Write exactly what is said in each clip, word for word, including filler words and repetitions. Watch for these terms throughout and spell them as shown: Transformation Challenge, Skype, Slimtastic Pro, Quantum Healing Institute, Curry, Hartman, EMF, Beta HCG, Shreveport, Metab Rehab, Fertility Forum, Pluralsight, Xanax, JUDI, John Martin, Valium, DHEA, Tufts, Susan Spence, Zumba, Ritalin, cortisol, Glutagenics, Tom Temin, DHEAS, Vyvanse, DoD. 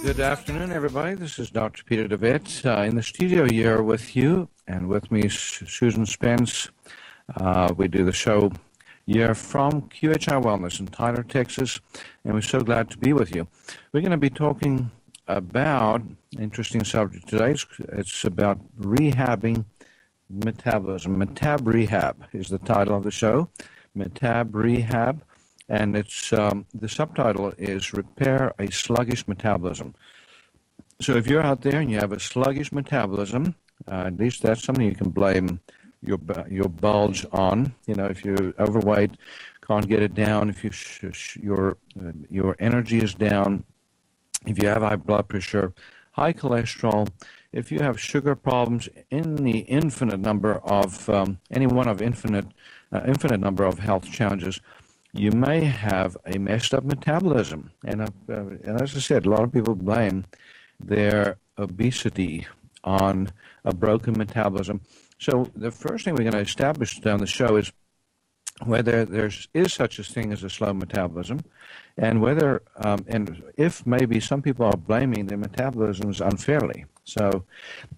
Good afternoon, everybody. This is Doctor Peter DeVette uh, in the studio here with you, and with me is Susan Spence. Uh, we do the show here from Q H I Wellness in Tyler, Texas, and we're so glad to be with you. We're going to be talking about an interesting subject today. It's, it's about rehabbing metabolism. Metab Rehab is the title of the show, Metab Rehab. And it's um, the subtitle is Repair a Sluggish Metabolism. So if you're out there and you have a sluggish metabolism, uh, at least that's something you can blame your your bulge on. You know, if you're overweight, can't get it down, if you sh- sh- your uh, your energy is down, if you have high blood pressure, high cholesterol, if you have sugar problems, any infinite number of um, any one of infinite uh, infinite number of health challenges. You may have a messed up metabolism. And, uh, and as I said, a lot of people blame their obesity on a broken metabolism. So the first thing we're going to establish on the show is whether there is such a thing as a slow metabolism, and whether um, and if maybe some people are blaming their metabolisms unfairly. So,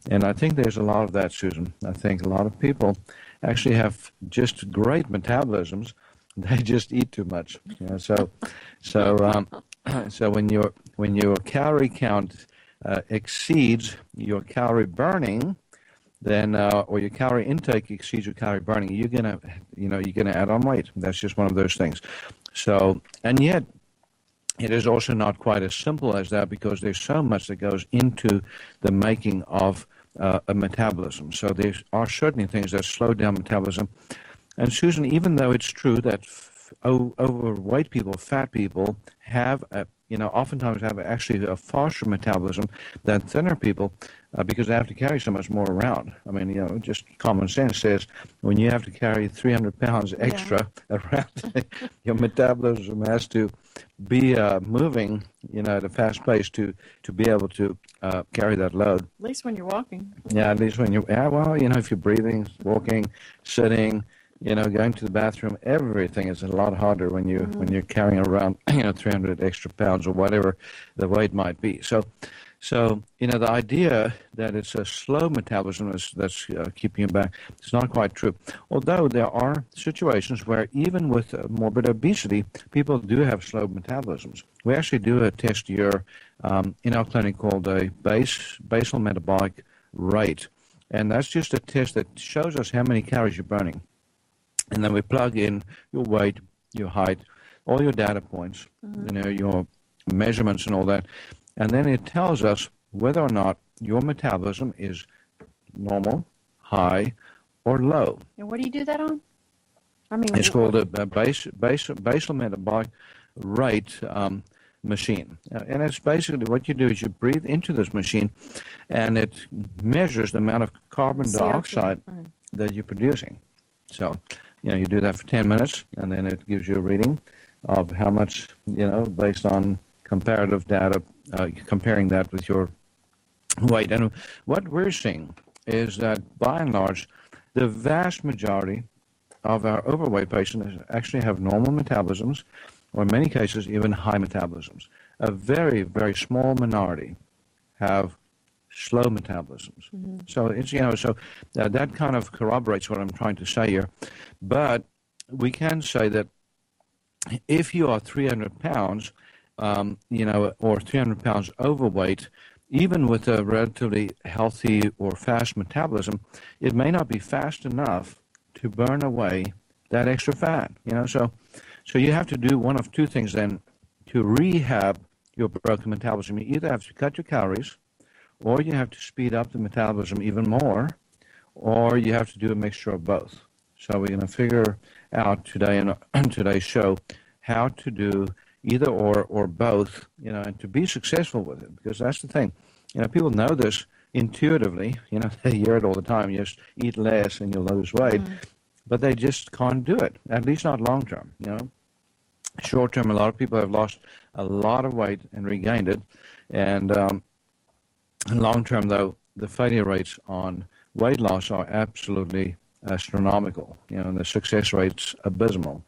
and I think there's a lot of that, Susan. I think a lot of people actually have just great metabolisms. They just eat too much, you know, so, so, um, so when your when your calorie count uh, exceeds your calorie burning, then uh, or your calorie intake exceeds your calorie burning, you're gonna, you know, you're gonna add on weight. That's just one of those things. So, and yet, it is also not quite as simple as that, because there's so much that goes into the making of uh, a metabolism. So there are certainly things that slow down metabolism. And Susan, even though it's true that f- overweight people, fat people, have, a, you know, oftentimes have actually a faster metabolism than thinner people uh, because they have to carry so much more around. I mean, you know, just common sense says when you have to carry three hundred pounds extra yeah. around, your metabolism has to be uh, moving, you know, at a fast pace to, to be able to uh, carry that load. At least when you're walking. Yeah, at least when you're, yeah, well, you know, if you're breathing, walking, sitting, you know, going to the bathroom, everything is a lot harder when you mm-hmm. when you're carrying around, you know, three hundred extra pounds or whatever the weight might be. So, so you know, the idea that it's a slow metabolism that's, that's uh, keeping you back is not quite true. Although there are situations where even with uh, morbid obesity, people do have slow metabolisms. We actually do a test here um, in our clinic called a base basal metabolic rate, and that's just a test that shows us how many calories you're burning. And then we plug in your weight, your height, all your data points, mm-hmm. you know, your measurements and all that. And then it tells us whether or not your metabolism is normal, high, or low. And what do you do that on? I mean, it's called a, a base, base, basal metabolic rate um, machine. And it's basically what you do is you breathe into this machine, and it measures the amount of carbon C O two. Dioxide mm-hmm. that you're producing. So, you know, you do that for ten minutes, and then it gives you a reading of how much, you know, based on comparative data, uh, comparing that with your weight. And what we're seeing is that, by and large, the vast majority of our overweight patients actually have normal metabolisms, or in many cases even high metabolisms. A very, very small minority have slow metabolisms. Mm-hmm. So it's, you know, so uh, that kind of corroborates what I'm trying to say here. But we can say that if you are three hundred pounds, um, you know, or three hundred pounds overweight, even with a relatively healthy or fast metabolism, it may not be fast enough to burn away that extra fat. You know, so so you have to do one of two things then to rehab your broken metabolism. You either have to cut your calories, or you have to speed up the metabolism even more, or you have to do a mixture of both. So we're going to figure out today in today's show how to do either or or both, you know, and to be successful with it, because that's the thing. You know, people know this intuitively. You know, they hear it all the time. You just eat less and you'll lose weight. Mm. But they just can't do it, at least not long term, you know. Short term, a lot of people have lost a lot of weight and regained it. And um, long term, though, the failure rates on weight loss are absolutely astronomical. You know, and the success rate's abysmal.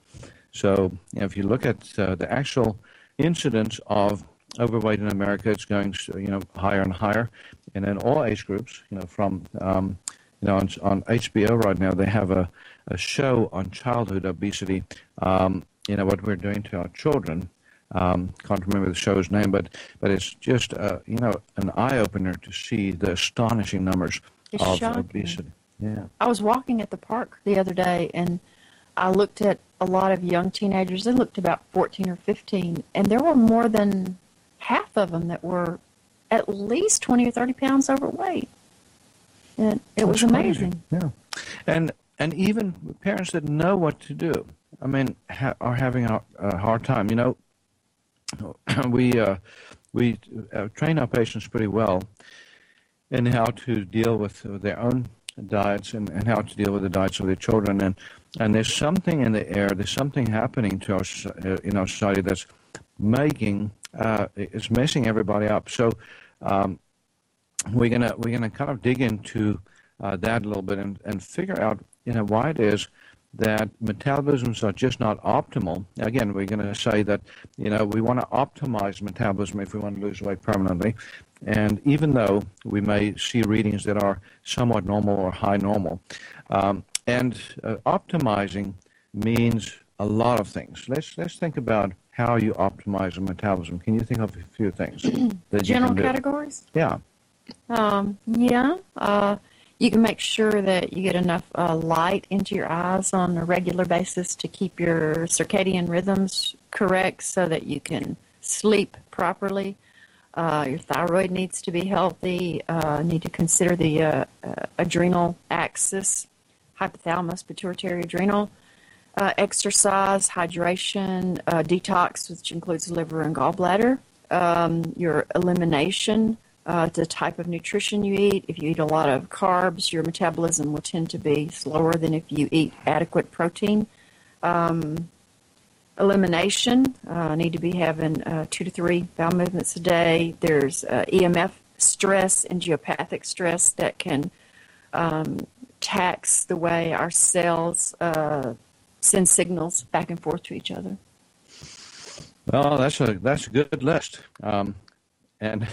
So, you know, if you look at uh, the actual incidence of overweight in America, it's going, you know, higher and higher, and in all age groups. You know, from um, you know, on, on H B O right now, they have a, a show on childhood obesity. Um, you know, what we're doing to our children. Um, can't remember the show's name, but but it's just uh, you know, an eye opener to see the astonishing numbers it's of shocking. obesity. Yeah, I was walking at the park the other day, and I looked at a lot of young teenagers. They looked about fourteen or fifteen, and there were more than half of them that were at least twenty or thirty pounds overweight. And it was amazing. Yeah. And and even parents that know what to do, I mean, ha- are having a, a hard time. You know, we, uh, we uh, train our patients pretty well in how to deal with their own diets and, and how to deal with the diets of their children. And And there's something in the air, there's something happening to us uh, in our society that's making, uh, it's messing everybody up. So um, we're gonna we're gonna kind of dig into uh, that a little bit and, and figure out, you know, why it is that metabolisms are just not optimal. Again, we're gonna say that, you know, we want to optimize metabolism if we want to lose weight permanently. And even though we may see readings that are somewhat normal or high normal. Um, And uh, optimizing means a lot of things. Let's let's think about how you optimize a metabolism. Can you think of a few things? That General categories? Yeah. Um, yeah. Uh, you can make sure that you get enough uh, light into your eyes on a regular basis to keep your circadian rhythms correct so that you can sleep properly. Uh, your thyroid needs to be healthy. Uh, need to consider the uh, uh, adrenal axis. Hypothalamus, pituitary, adrenal, uh, exercise, hydration, uh, detox, which includes liver and gallbladder, um, your elimination, uh, the type of nutrition you eat. If you eat a lot of carbs, your metabolism will tend to be slower than if you eat adequate protein. Um, elimination, uh, need to be having uh, two to three bowel movements a day. There's uh, E M F stress and geopathic stress that can um, tax the way our cells uh, send signals back and forth to each other. Well, that's a that's a good list, um, and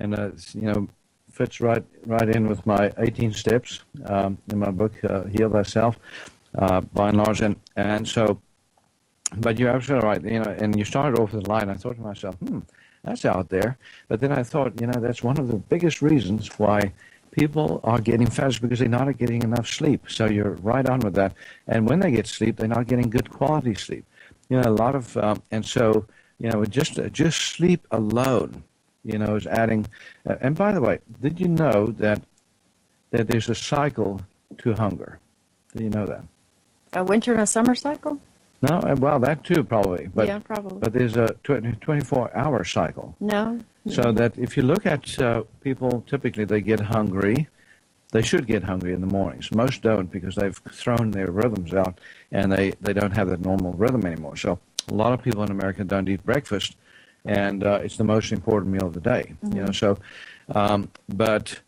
and uh, you know, fits right right in with my eighteen steps um, in my book, uh, Heal Thyself, uh, by and large, and and so. But you're absolutely right, you know. And you started off with a line. I thought to myself, hmm, that's out there. But then I thought, you know, that's one of the biggest reasons why people are getting fat because they're not getting enough sleep. So you're right on with that. And when they get sleep, they're not getting good quality sleep. You know, a lot of, um, and so, you know, just uh, just sleep alone, you know, is adding. Uh, and by the way, did you know that that there's a cycle to hunger? Do you know that? A winter and a summer cycle? No, well, that too, probably. But, yeah, probably. But there's a twenty-four hour cycle. No. So that if you look at uh, people, typically they get hungry. They should get hungry in the mornings. Most don't because they've thrown their rhythms out and they, they don't have that normal rhythm anymore. So a lot of people in America don't eat breakfast, and uh, it's the most important meal of the day. Mm-hmm. You know. So, um, but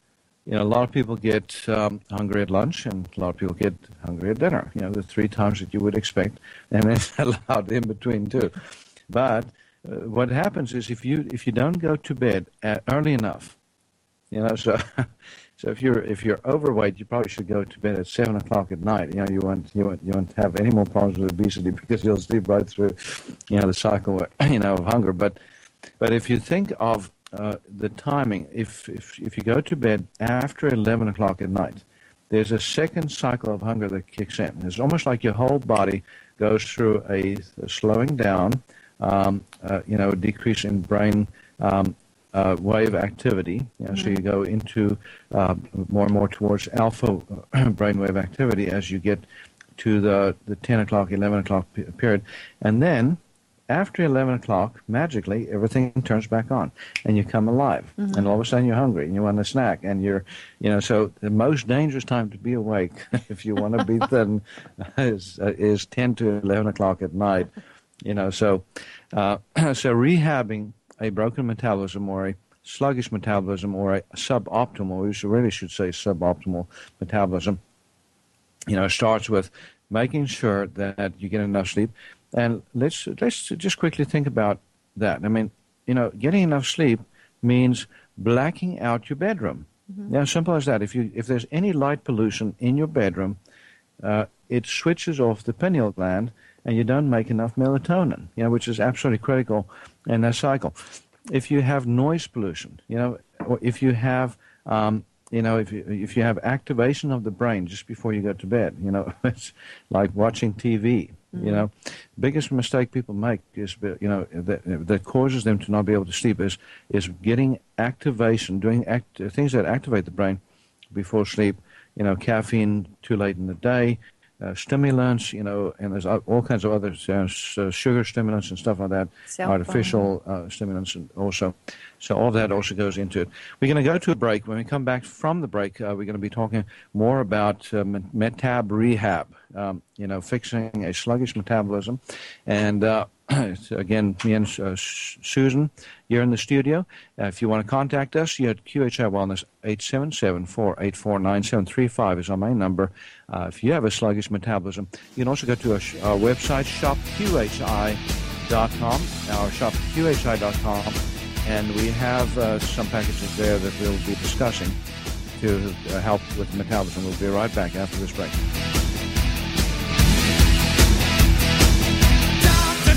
you know, a lot of people get um, hungry at lunch, and a lot of people get hungry at dinner. You know, the three times that you would expect, and it's allowed in between too. But uh, what happens is if you if you don't go to bed early enough, you know, so so if you're if you're overweight, you probably should go to bed at seven o'clock at night. You know, you won't you won't you won't have any more problems with obesity because you'll sleep right through, you know, the cycle, you know, of hunger. But but if you think of Uh, the timing, if, if if you go to bed after eleven o'clock at night, there's a second cycle of hunger that kicks in. It's almost like your whole body goes through a, a slowing down, um, uh, you know, a decrease in brain um, uh, wave activity. You know, mm-hmm. So you go into uh, more and more towards alpha brainwave activity as you get to the, the ten o'clock, eleven o'clock p- period. And then after eleven o'clock, magically, everything turns back on, and you come alive. Mm-hmm. And all of a sudden, you're hungry, and you want a snack, and you're, you know, so the most dangerous time to be awake, if you want to be thin, is, is ten to eleven o'clock at night, you know. So, uh, so rehabbing a broken metabolism or a sluggish metabolism or a suboptimal, we should, really should say suboptimal metabolism, you know, starts with making sure that you get enough sleep. And let's let's just quickly think about that. I mean, you know, getting enough sleep means blacking out your bedroom. Mm-hmm. Yeah, simple as that. If you if there's any light pollution in your bedroom, uh, it switches off the pineal gland, and you don't make enough melatonin. You know, which is absolutely critical in that cycle. If you have noise pollution, you know, or if you have um, You know, if you, if you have activation of the brain just before you go to bed, you know, it's like watching T V, mm-hmm. you know. Biggest mistake people make is, you know, that, that causes them to not be able to sleep is is getting activation, doing act, things that activate the brain before sleep, you know, caffeine too late in the day, uh, stimulants, you know, and there's all kinds of other uh, sugar stimulants and stuff like that, Cell artificial uh, stimulants also. So all of that also goes into it. We're going to go to a break. When we come back from the break, uh, we're going to be talking more about uh, Metab Rehab, um, you know, fixing a sluggish metabolism. And, uh, again, me and uh, Susan, you're in the studio. Uh, if you want to contact us, you're at Q H I Wellness. Eight seven seven, four eight four, nine seven three five is our main number. Uh, if you have a sluggish metabolism, you can also go to our, sh- our website, shop Q H I dot com, our shop Q H I dot com. And we have uh, some packages there that we'll be discussing to uh, help with metabolism. We'll be right back after this break. Doctor,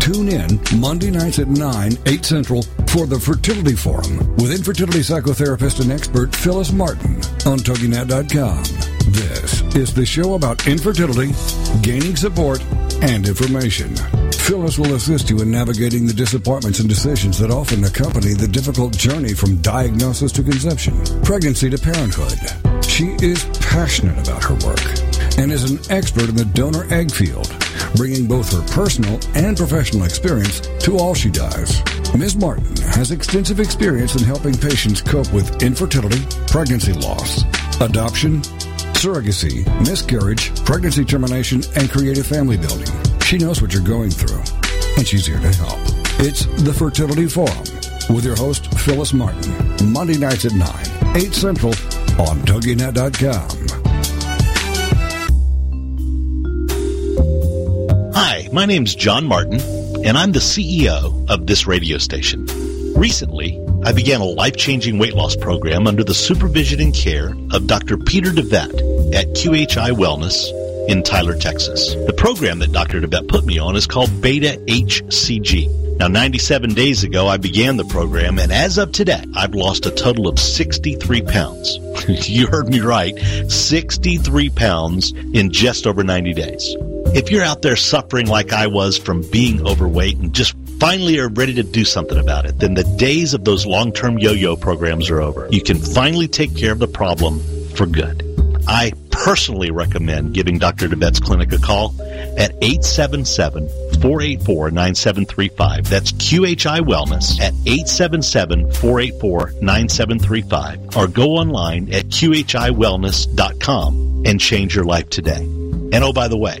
Tune in Monday nights at nine, eight Central for the Fertility Forum with infertility psychotherapist and expert Phyllis Martin on Toginet dot com. This is the show about infertility, gaining support, and information. Phyllis will assist you in navigating the disappointments and decisions that often accompany the difficult journey from diagnosis to conception, pregnancy to parenthood. She is passionate about her work and is an expert in the donor egg field, bringing both her personal and professional experience to all she does. Miz Martin has extensive experience in helping patients cope with infertility, pregnancy loss, adoption, surrogacy, miscarriage, pregnancy termination, and creative family building. She knows what you're going through, and she's here to help. It's the Fertility Forum with your host, Phyllis Martin, Monday nights at nine, eight Central on Toginet dot com. Hi, my name's John Martin, and I'm the C E O of this radio station. Recently, I began a life-changing weight loss program under the supervision and care of Doctor Peter DeVette at Q H I Wellness in Tyler, Texas. The program that Doctor DeVette put me on is called Beta H C G. Now, ninety-seven days ago, I began the program, and as of today, I've lost a total of sixty-three pounds. You heard me right, sixty-three pounds in just over ninety days. If you're out there suffering like I was from being overweight and just finally are ready to do something about it, then the days of those long-term yo-yo programs are over. You can finally take care of the problem for good. I personally recommend giving Doctor DeVette's clinic a call at eight seven seven, four eight four, nine seven three five eight seven seven, four eight four, nine seven three five. That's Q H I Wellness at eight seven seven, four eight four, nine seven three five. Or go online at Q H I Wellness dot com and change your life today. And oh, by the way,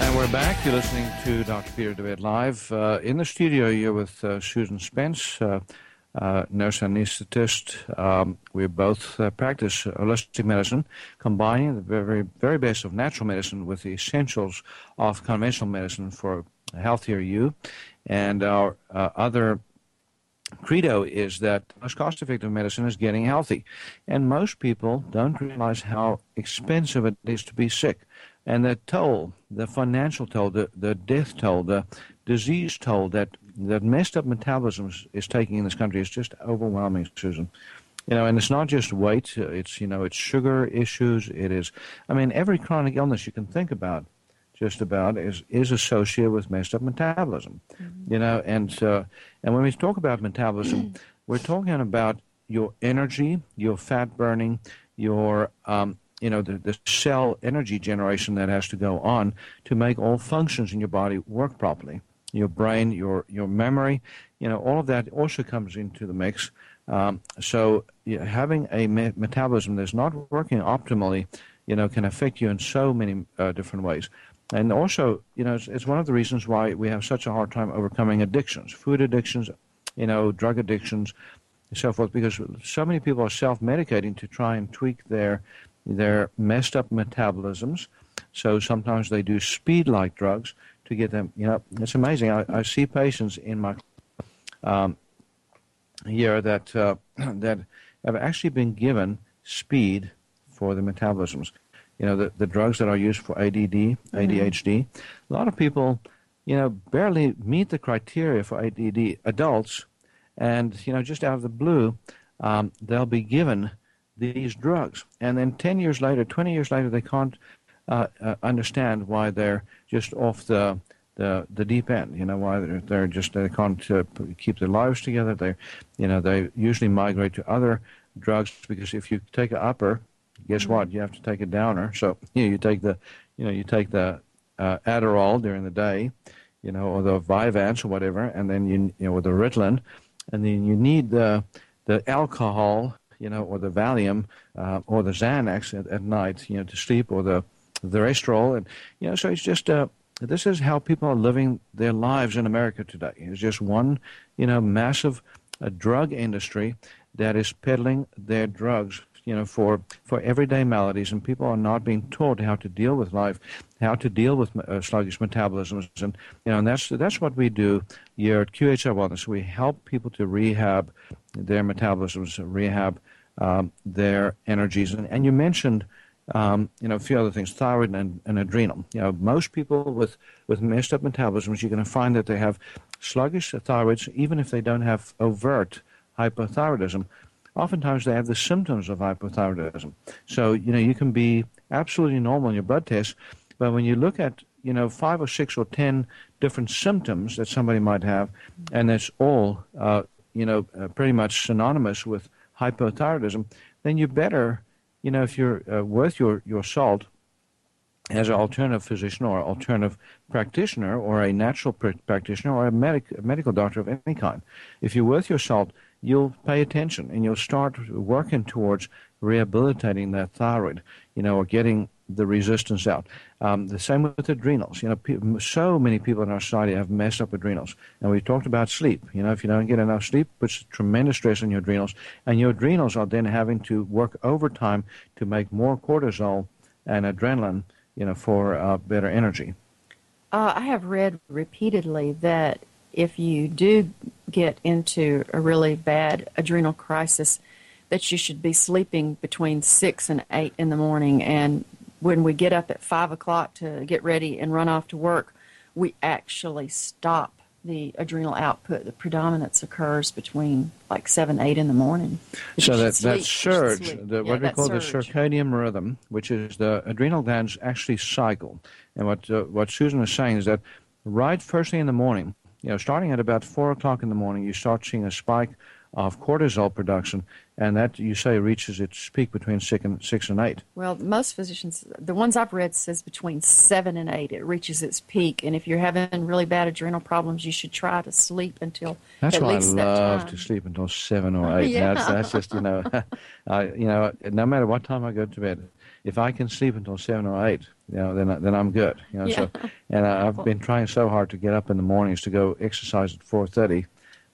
And we're back. You're listening to Doctor Peter DeVette Live. Uh, in the studio, you're with uh, Susan Spence, uh, Uh, nurse anesthetist. Um, we both uh, practice holistic medicine, combining the very, very best of natural medicine with the essentials of conventional medicine for a healthier you. And our uh, other credo is that the most cost-effective medicine is getting healthy. And most people don't realize how expensive it is to be sick. And the toll, the financial toll, the, the death toll, the disease toll that that messed up metabolism is, is taking in this country is just overwhelming, Susan. You know, and it's not just weight. It's, you know, it's sugar issues. It is, I mean, every chronic illness you can think about, just about, is, is associated with messed up metabolism. Mm-hmm. You know, and uh, and when we talk about metabolism, we're talking about your energy, your fat burning, your, um, you know, the, the cell energy generation that has to go on to make all functions in your body work properly. Your brain, your your memory, you know, all of that also comes into the mix. Um, so you know, having a me- metabolism that's not working optimally, you know, can affect you in so many uh, different ways. And also, you know, it's, it's one of the reasons why we have such a hard time overcoming addictions, food addictions, you know, drug addictions, and so forth, because so many people are self-medicating to try and tweak their their messed up metabolisms. So sometimes they do speed-like drugs to get them, you know, it's amazing. I, I see patients in my um, year that uh, that have actually been given speed for the metabolisms. You know, the, the drugs that are used for A D D, mm-hmm. A D H D. A lot of people, you know, barely meet the criteria for A D D adults, and, you know, just out of the blue, um, they'll be given these drugs. And then ten years later, twenty years later, they can't Uh, uh, understand why they're just off the the, the deep end. You know, why they're, they're just they can't uh, keep their lives together. They, you know, they usually migrate to other drugs because if you take an upper, guess what? You have to take a downer. So you know, you take the, you know, you take the uh, Adderall during the day, you know, or the Vyvanse or whatever, and then you, you know, or the Ritalin, and then you need the the alcohol, you know, or the Valium uh, or the Xanax at, at night, you know, to sleep, or the the Restoril, and, you know, so it's just, uh, this is how people are living their lives in America today. It's just one, you know, massive uh, drug industry that is peddling their drugs, you know, for, for everyday maladies, and people are not being taught how to deal with life, how to deal with uh, sluggish metabolisms, and, you know, and that's, that's what we do here at Q H I Wellness. We help people to rehab their metabolisms, rehab um, their energies, and, and you mentioned Um, you know, a few other things, thyroid and, and adrenal. You know, most people with, with messed up metabolisms, you're going to find that they have sluggish thyroids, even if they don't have overt hypothyroidism. Oftentimes they have the symptoms of hypothyroidism. So, you know, you can be absolutely normal in your blood tests, but when you look at, you know, five or six or ten different symptoms that somebody might have, and it's all, uh, you know, uh, pretty much synonymous with hypothyroidism, then you better... You know, if you're uh, worth your, your salt as an alternative physician or alternative practitioner or a natural pr- practitioner or a, medic- a medical doctor of any kind, if you're worth your salt, you'll pay attention and you'll start working towards rehabilitating that thyroid, you know, or getting the resistance out. Um, the same with adrenals. You know, pe- so many people in our society have messed up adrenals. And we talked about sleep. You know, if you don't get enough sleep, it puts tremendous stress on your adrenals. And your adrenals are then having to work overtime to make more cortisol and adrenaline, you know, for uh, better energy. Uh, I have read repeatedly that if you do get into a really bad adrenal crisis, that you should be sleeping between six and eight in the morning, and when we get up at five o'clock to get ready and run off to work, we actually stop the adrenal output, the predominance occurs between like seven, eight in the morning. So that, that surge, the, yeah, what we call surge. the circadian rhythm, which is the adrenal glands actually cycle. And what uh, what Susan is saying is that right first thing in the morning, you know, starting at about four o'clock in the morning, you start seeing a spike of cortisol production, and that, you say, reaches its peak between six and, six and eight. Well, most physicians, the ones I've read, says between seven and eight it reaches its peak, and if you're having really bad adrenal problems, you should try to sleep until that's at least that time. That's why I love to sleep until seven or eight. Yeah. That's, that's just, you know, uh, you know, no matter what time I go to bed, if I can sleep until seven or eight, you know, then then I'm good. You know, yeah. so, and I, I've been trying so hard to get up in the mornings to go exercise at four thirty.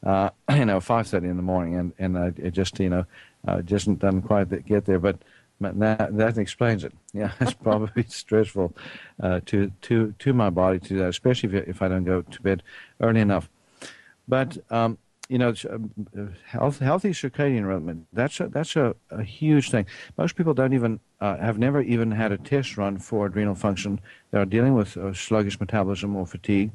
Uh, you know, five thirty in the morning, and and I, it just you know, uh, just doesn't quite get there. But that that explains it. Yeah, it's probably stressful uh, to to to my body to that, especially if if I don't go to bed early enough. But um, you know, health, healthy circadian rhythm. That's a, that's a, a huge thing. Most people don't even uh, have never even had a test run for adrenal function. They're dealing with uh, sluggish metabolism or fatigue,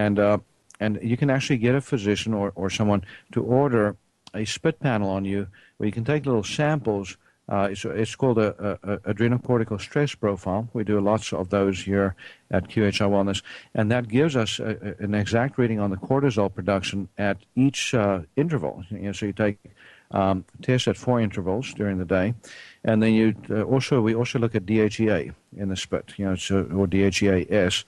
and uh, And you can actually get a physician or, or someone to order a spit panel on you where you can take little samples. Uh, it's, it's called a, a, a adrenocortical stress profile. We do lots of those here at Q H I Wellness. And that gives us a, a, an exact reading on the cortisol production at each uh, interval. You know, so you take um, tests at four intervals during the day. And then you uh, also we also look at D H E A in the spit, you know, so, or D H E A S.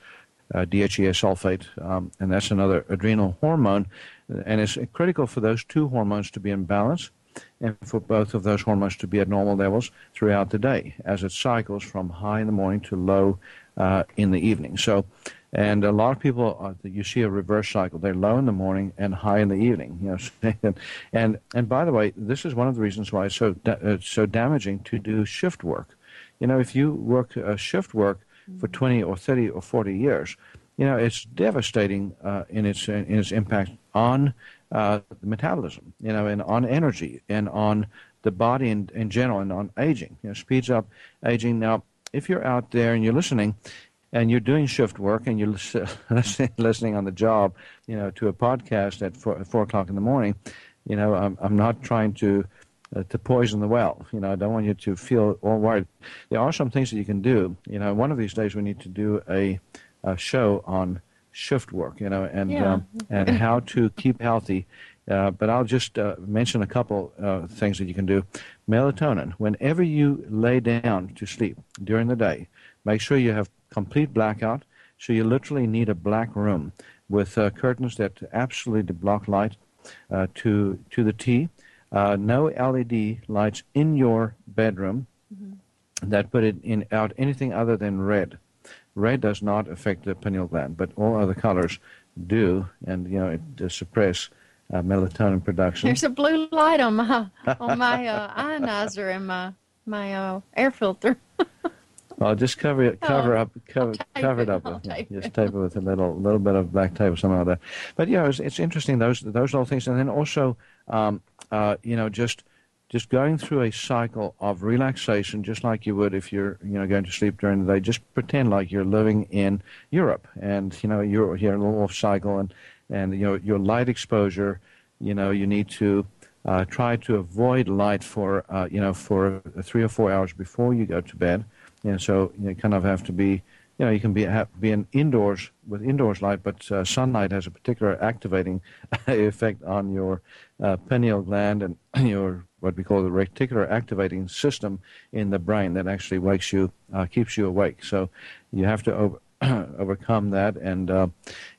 Uh, D H E A sulfate, um, and that's another adrenal hormone, and it's critical for those two hormones to be in balance and for both of those hormones to be at normal levels throughout the day as it cycles from high in the morning to low uh, in the evening. So, and a lot of people, are, you see a reverse cycle. They're low in the morning and high in the evening. You know, and, and and by the way, this is one of the reasons why it's so, da- it's so damaging to do shift work. You know, if you work uh, shift work, for twenty or thirty or forty years, you know, it's devastating uh, in its in its impact on uh, metabolism, you know, and on energy and on the body in, in general and on aging. You know, speeds up aging. Now, if you're out there and you're listening and you're doing shift work and you're listening, listening on the job, you know, to a podcast at four, four o'clock in the morning, you know, I'm, I'm not trying to Uh, to poison the well. You know, I don't want you to feel all worried. There are some things that you can do. You know, one of these days we need to do a, a show on shift work, you know, and yeah. um, and how to keep healthy. Uh, but I'll just uh, mention a couple uh, things that you can do. Melatonin. Whenever you lay down to sleep during the day, make sure you have complete blackout. So you literally need a black room with uh, curtains that absolutely block light uh, to to the T. Uh, no L E D lights in your bedroom mm-hmm. that put it in out anything other than red. Red does not affect the pineal gland, but all other colors do, and you know it uh, suppress uh, melatonin production. There's a blue light on my on my uh, ionizer and my my uh, air filter. Well, just cover it, cover oh, up, cover, cover it, it up. With, tape yeah, it. Just tape it with a little, little bit of black tape or something like that. But yeah, it's, it's interesting those, those little things, and then also, um, uh, you know, just, just going through a cycle of relaxation, just like you would if you're, you know, going to sleep during the day. Just pretend like you're living in Europe, and you know, you're you're a little off cycle, and and you know, your light exposure, you know, you need to. Uh, try to avoid light for uh, you know for three or four hours before you go to bed, and you know, so you kind of have to be you know you can be have, be in indoors with indoors light, but uh, sunlight has a particular activating effect on your uh, pineal gland and your what we call the reticular activating system in the brain that actually wakes you uh, keeps you awake. So you have to over, overcome that, and uh,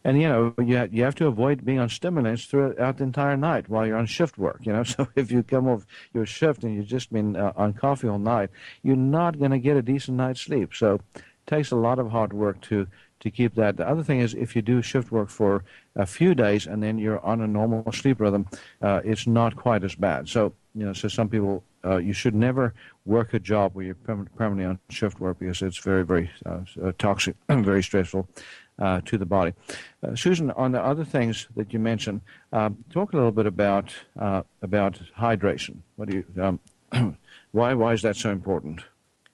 and you know you ha- you have to avoid being on stimulants throughout the entire night while you're on shift work. You know, so if you come off your shift and you've just been uh, on coffee all night, you're not going to get a decent night's sleep. So, it takes a lot of hard work to to keep that. The other thing is, if you do shift work for a few days and then you're on a normal sleep rhythm, uh, it's not quite as bad. So, you know, so some people. Uh, you should never work a job where you're perm- permanently on shift work because it's very, very uh, toxic and very stressful uh, to the body. Uh, Susan, on the other things that you mentioned, uh, talk a little bit about uh, about hydration. What do you? Um, why why is that so important?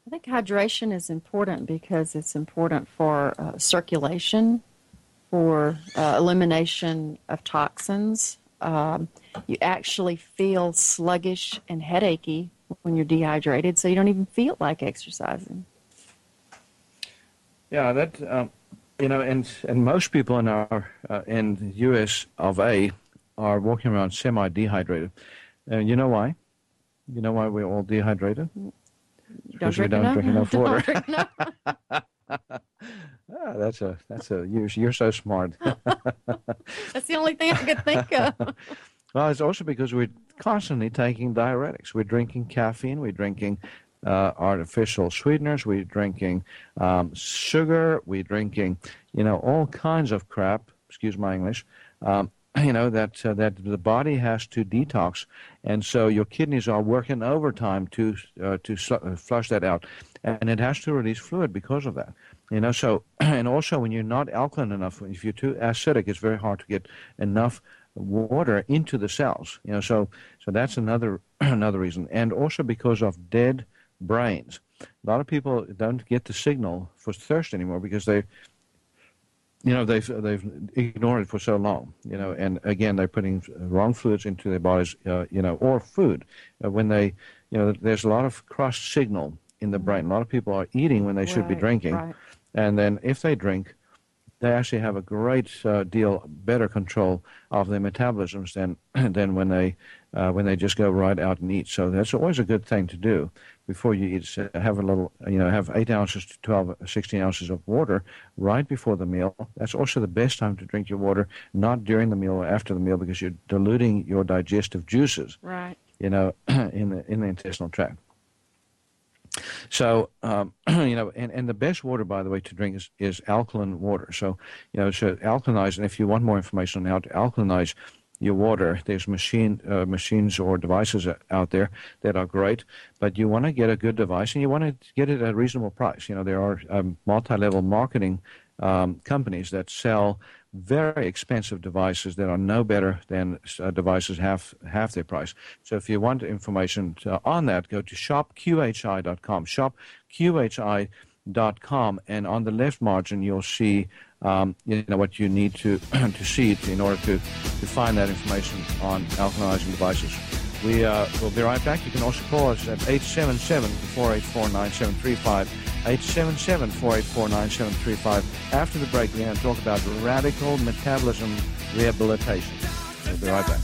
I think hydration is important because it's important for uh, circulation, for uh, elimination of toxins. Um, you actually feel sluggish and headachy when you're dehydrated, so you don't even feel like exercising. Yeah, that um, you know, and and most people in our uh, in the U S of A are walking around semi-dehydrated, and you know why? You know why we're all dehydrated? Because we don't enough. drink enough water. Drink enough. ah, that's a that's a you're, you're so smart. That's the only thing I could think of. Well, it's also because we're constantly taking diuretics. We're drinking caffeine. We're drinking uh, artificial sweeteners. We're drinking um, sugar. We're drinking, you know, all kinds of crap. Excuse my English. Um, you know, that uh, that the body has to detox, and so your kidneys are working overtime to uh, to sl- flush that out, and it has to release fluid because of that. You know, so and also when you're not alkaline enough, if you're too acidic, it's very hard to get enough water into the cells. You know, so so that's another another reason, and also because of dead brains. A lot of people don't get the signal for thirst anymore because they. You know, they've, they've ignored it for so long, you know, and again, they're putting wrong fluids into their bodies, uh, you know, or food. Uh, when they, you know, there's a lot of cross signal in the brain. A lot of people are eating when they right, should be drinking. Right. And then if they drink, they actually have a great uh, deal better control of their metabolisms than, than when they uh, when they just go right out and eat. So that's always a good thing to do before you eat. Have a little, you know, have eight ounces to twelve, sixteen ounces of water right before the meal. That's also the best time to drink your water, not during the meal or after the meal, because you're diluting your digestive juices. Right. You know, in the in the intestinal tract. So, um, you know, and, and the best water, by the way, to drink is, is alkaline water. So, you know, so alkalinize, and if you want more information on how to alkalinize your water, there's machine uh, machines or devices out there that are great, but you want to get a good device, and you want to get it at a reasonable price. You know, there are um, multi-level marketing um, companies that sell very expensive devices that are no better than uh, devices half half their price. So if you want information to, on that, go to shop Q H I dot com, shop Q H I dot com, and on the left margin you'll see um, you know what you need to to see in order to, to find that information on alkalinizing devices. We uh, will be right back. You can also call us at eight seven seven, four eight four, nine seven three five. eight seven seven, four eight four, nine seven three five. After the break, we're going to talk about radical metabolism rehabilitation. We'll be right back.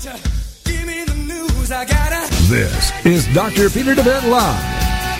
This is Doctor Peter DeVette Live.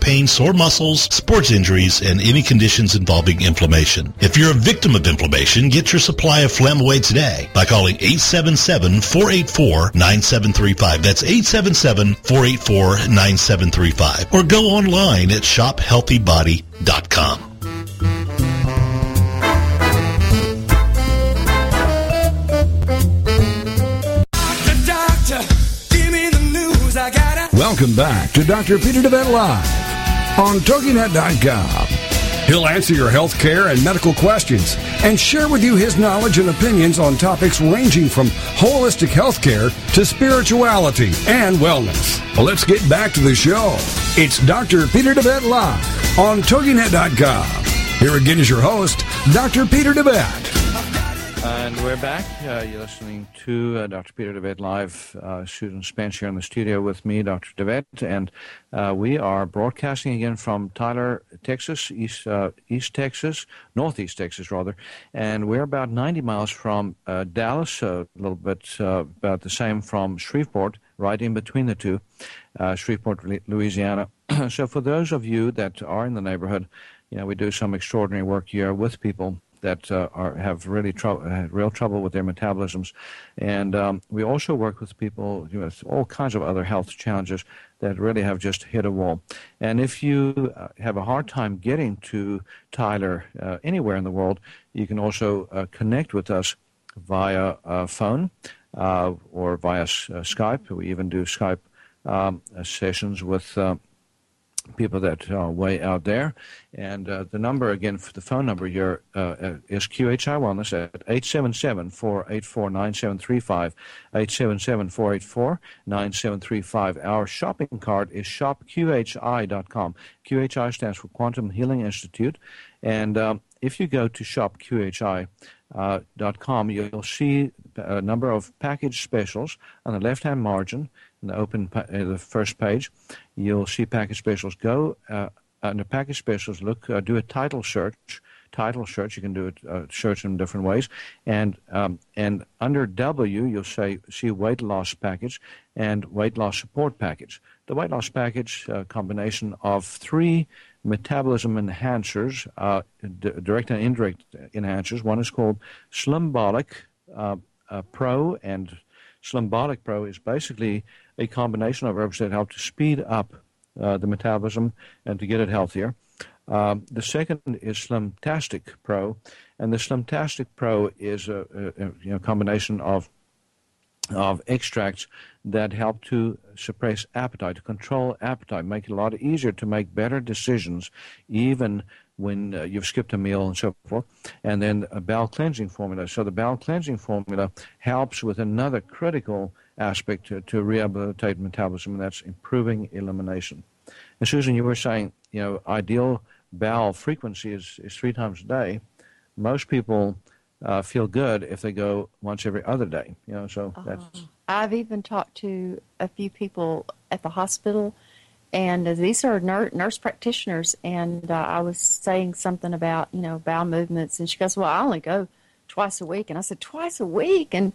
pain, sore muscles, sports injuries, and any conditions involving inflammation. If you're a victim of inflammation, get your supply of FlamAway today by calling eight seven seven, four eight four, nine seven three five. That's eight seven seven, four eight four, nine seven three five. Or go online at shop healthy body dot com. Welcome back to Doctor Peter DeVette Live on Toginet dot com. He'll answer your health care and medical questions and share with you his knowledge and opinions on topics ranging from holistic health care to spirituality and wellness. Well, let's get back to the show. It's Doctor Peter DeVette Live on Toginet dot com. Here again is your host, Doctor Peter DeVette. And we're back. Uh, you're listening to uh, Doctor Peter DeVette Live. Uh, Susan Spence here in the studio with me, Doctor DeVette. And uh, we are broadcasting again from Tyler, Texas, East uh, East Texas, Northeast Texas, rather. And we're about ninety miles from uh, Dallas, a little bit uh, about the same from Shreveport, right in between the two, uh, Shreveport, Louisiana. So for those of you that are in the neighborhood, you know, we do some extraordinary work here with people that uh, are, have really trouble, have real trouble with their metabolisms. And um, we also work with people, you know, with all kinds of other health challenges that really have just hit a wall. And if you uh, have a hard time getting to Tyler uh, anywhere in the world, you can also uh, connect with us via uh, phone uh, or via uh, Skype. We even do Skype um, sessions with uh, people that are way out there. And uh, the number, again, for the phone number here uh, is Q H I Wellness at eight seven seven, four eight four, nine seven three five, eight seven seven, four eight four, nine seven three five. Our shopping cart is shop Q H I dot com. Q H I stands for Quantum Healing Institute. And um, if you go to shop Q H I dot com, you'll see a number of package specials on the left-hand margin. In the open, uh, the first page, you'll see package specials. Go uh, under package specials. Look, uh, do a title search. Title search. You can do a uh, search in different ways. And um, and under W, you'll say see weight loss package and weight loss support package. The weight loss package, uh, combination of three metabolism enhancers, uh, d- direct and indirect enhancers. One is called Slimbolic uh, uh, Pro, and Slimbolic Pro is basically a combination of herbs that help to speed up uh, the metabolism and to get it healthier. Um, the second is Slimtastic Pro, and the Slimtastic Pro is a, a, a you know, combination of of extracts that help to suppress appetite, to control appetite, make it a lot easier to make better decisions, even when uh, you've skipped a meal and so forth. And then a bowel cleansing formula. So the bowel cleansing formula helps with another critical aspect to, to rehabilitate metabolism, and that's improving elimination. And Susan, you were saying, you know, ideal bowel frequency is, is three times a day. Most people uh, feel good if they go once every other day, you know, so uh, that's... I've even talked to a few people at the hospital, and these are nurse practitioners, and uh, I was saying something about, you know, bowel movements, and she goes, well, I only go twice a week. And I said, twice a week? And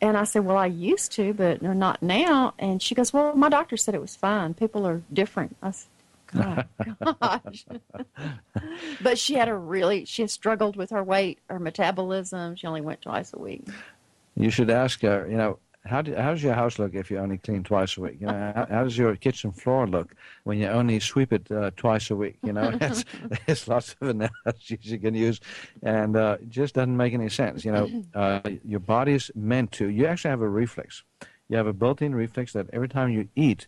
and I said, well, I used to, but not now. And she goes, well, my doctor said it was fine. People are different. I said, God, gosh. But she had a really, she struggled with her weight, her metabolism. She only went twice a week. You should ask her, you know, How, do, how does your house look if you only clean twice a week? You know, how, how does your kitchen floor look when you only sweep it uh, twice a week? You know, it's, there's lots of analogies you can use, and uh, it just doesn't make any sense. You know, uh, your body's meant to. You actually have a reflex. You have a built-in reflex that every time you eat,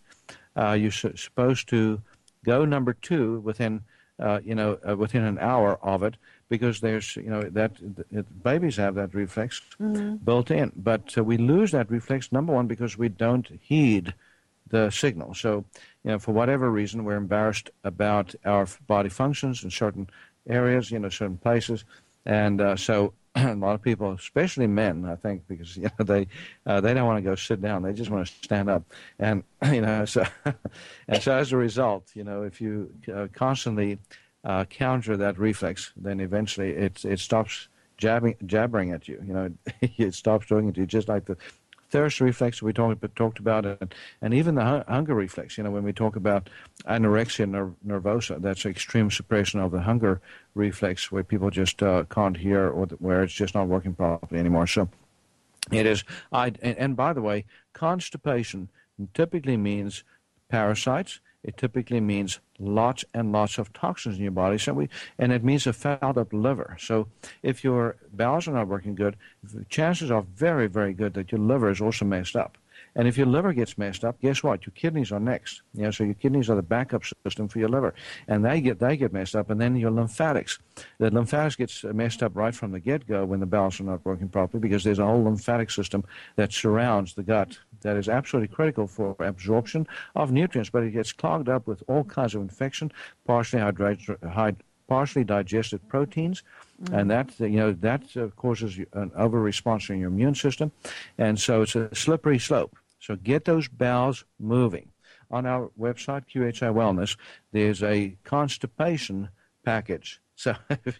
uh, you're su- supposed to go number two within, uh, you know, uh, within an hour of it. Because there's, you know, that it, babies have that reflex mm-hmm. built in. But uh, we lose that reflex, number one, because we don't heed the signal. So, you know, for whatever reason, we're embarrassed about our body functions in certain areas, you know, certain places. And uh, so a lot of people, especially men, I think, because, you know, they uh, they don't want to go sit down. They just want to stand up. And, you know, so, and so as a result, you know, if you uh, constantly... Uh, counter that reflex, then eventually it it stops jabbing, jabbering at you. You know, it, it stops doing it to you, just like the thirst reflex we talk, talked about, and, and even the hu- hunger reflex. You know, when we talk about anorexia ner- nervosa, that's extreme suppression of the hunger reflex where people just uh, can't hear or the, where it's just not working properly anymore. So it is, I, and, and by the way, constipation typically means parasites. It typically means lots and lots of toxins in your body, so we, and it means a fouled-up liver. So if your bowels are not working good, the chances are very, very good that your liver is also messed up. And if your liver gets messed up, guess what? Your kidneys are next. You know, so your kidneys are the backup system for your liver. And they get they get messed up, and then your lymphatics. The lymphatics gets messed up right from the get-go when the bowels are not working properly, because there's a whole lymphatic system that surrounds the gut that is absolutely critical for absorption of nutrients, but it gets clogged up with all kinds of infection, partially hydra- partially digested proteins, mm-hmm. and that you know that uh, causes an over-response in your immune system, and so it's a slippery slope. So get those bowels moving. On our website, Q H I Wellness, there's a constipation package. So,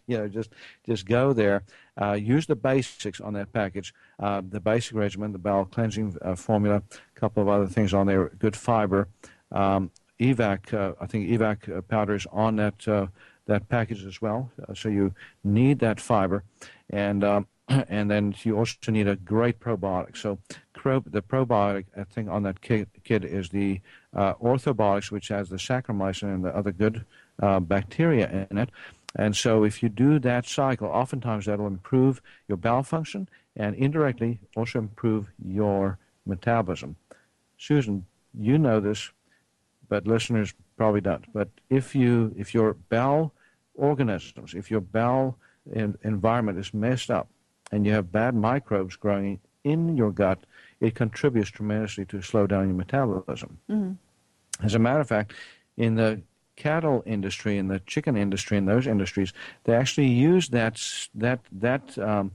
you know, just just go there. Uh, use the basics on that package, uh, the basic regimen, the bowel cleansing uh, formula, a couple of other things on there, good fiber. Um, EVAC, uh, I think EVAC powder is on that uh, that package as well. Uh, so you need that fiber. And um, and then you also need a great probiotic. So the probiotic thing on that kit is the uh, orthobiotics, which has the Saccharomycin and the other good uh, bacteria in it. And so if you do that cycle, oftentimes that will improve your bowel function and indirectly also improve your metabolism. Susan, you know this, but listeners probably don't. But if you if your bowel organisms, if your bowel in, environment is messed up and you have bad microbes growing in your gut, it contributes tremendously to slow down your metabolism. Mm-hmm. As a matter of fact, in the cattle industry and the chicken industry and those industries, they actually use that that that um,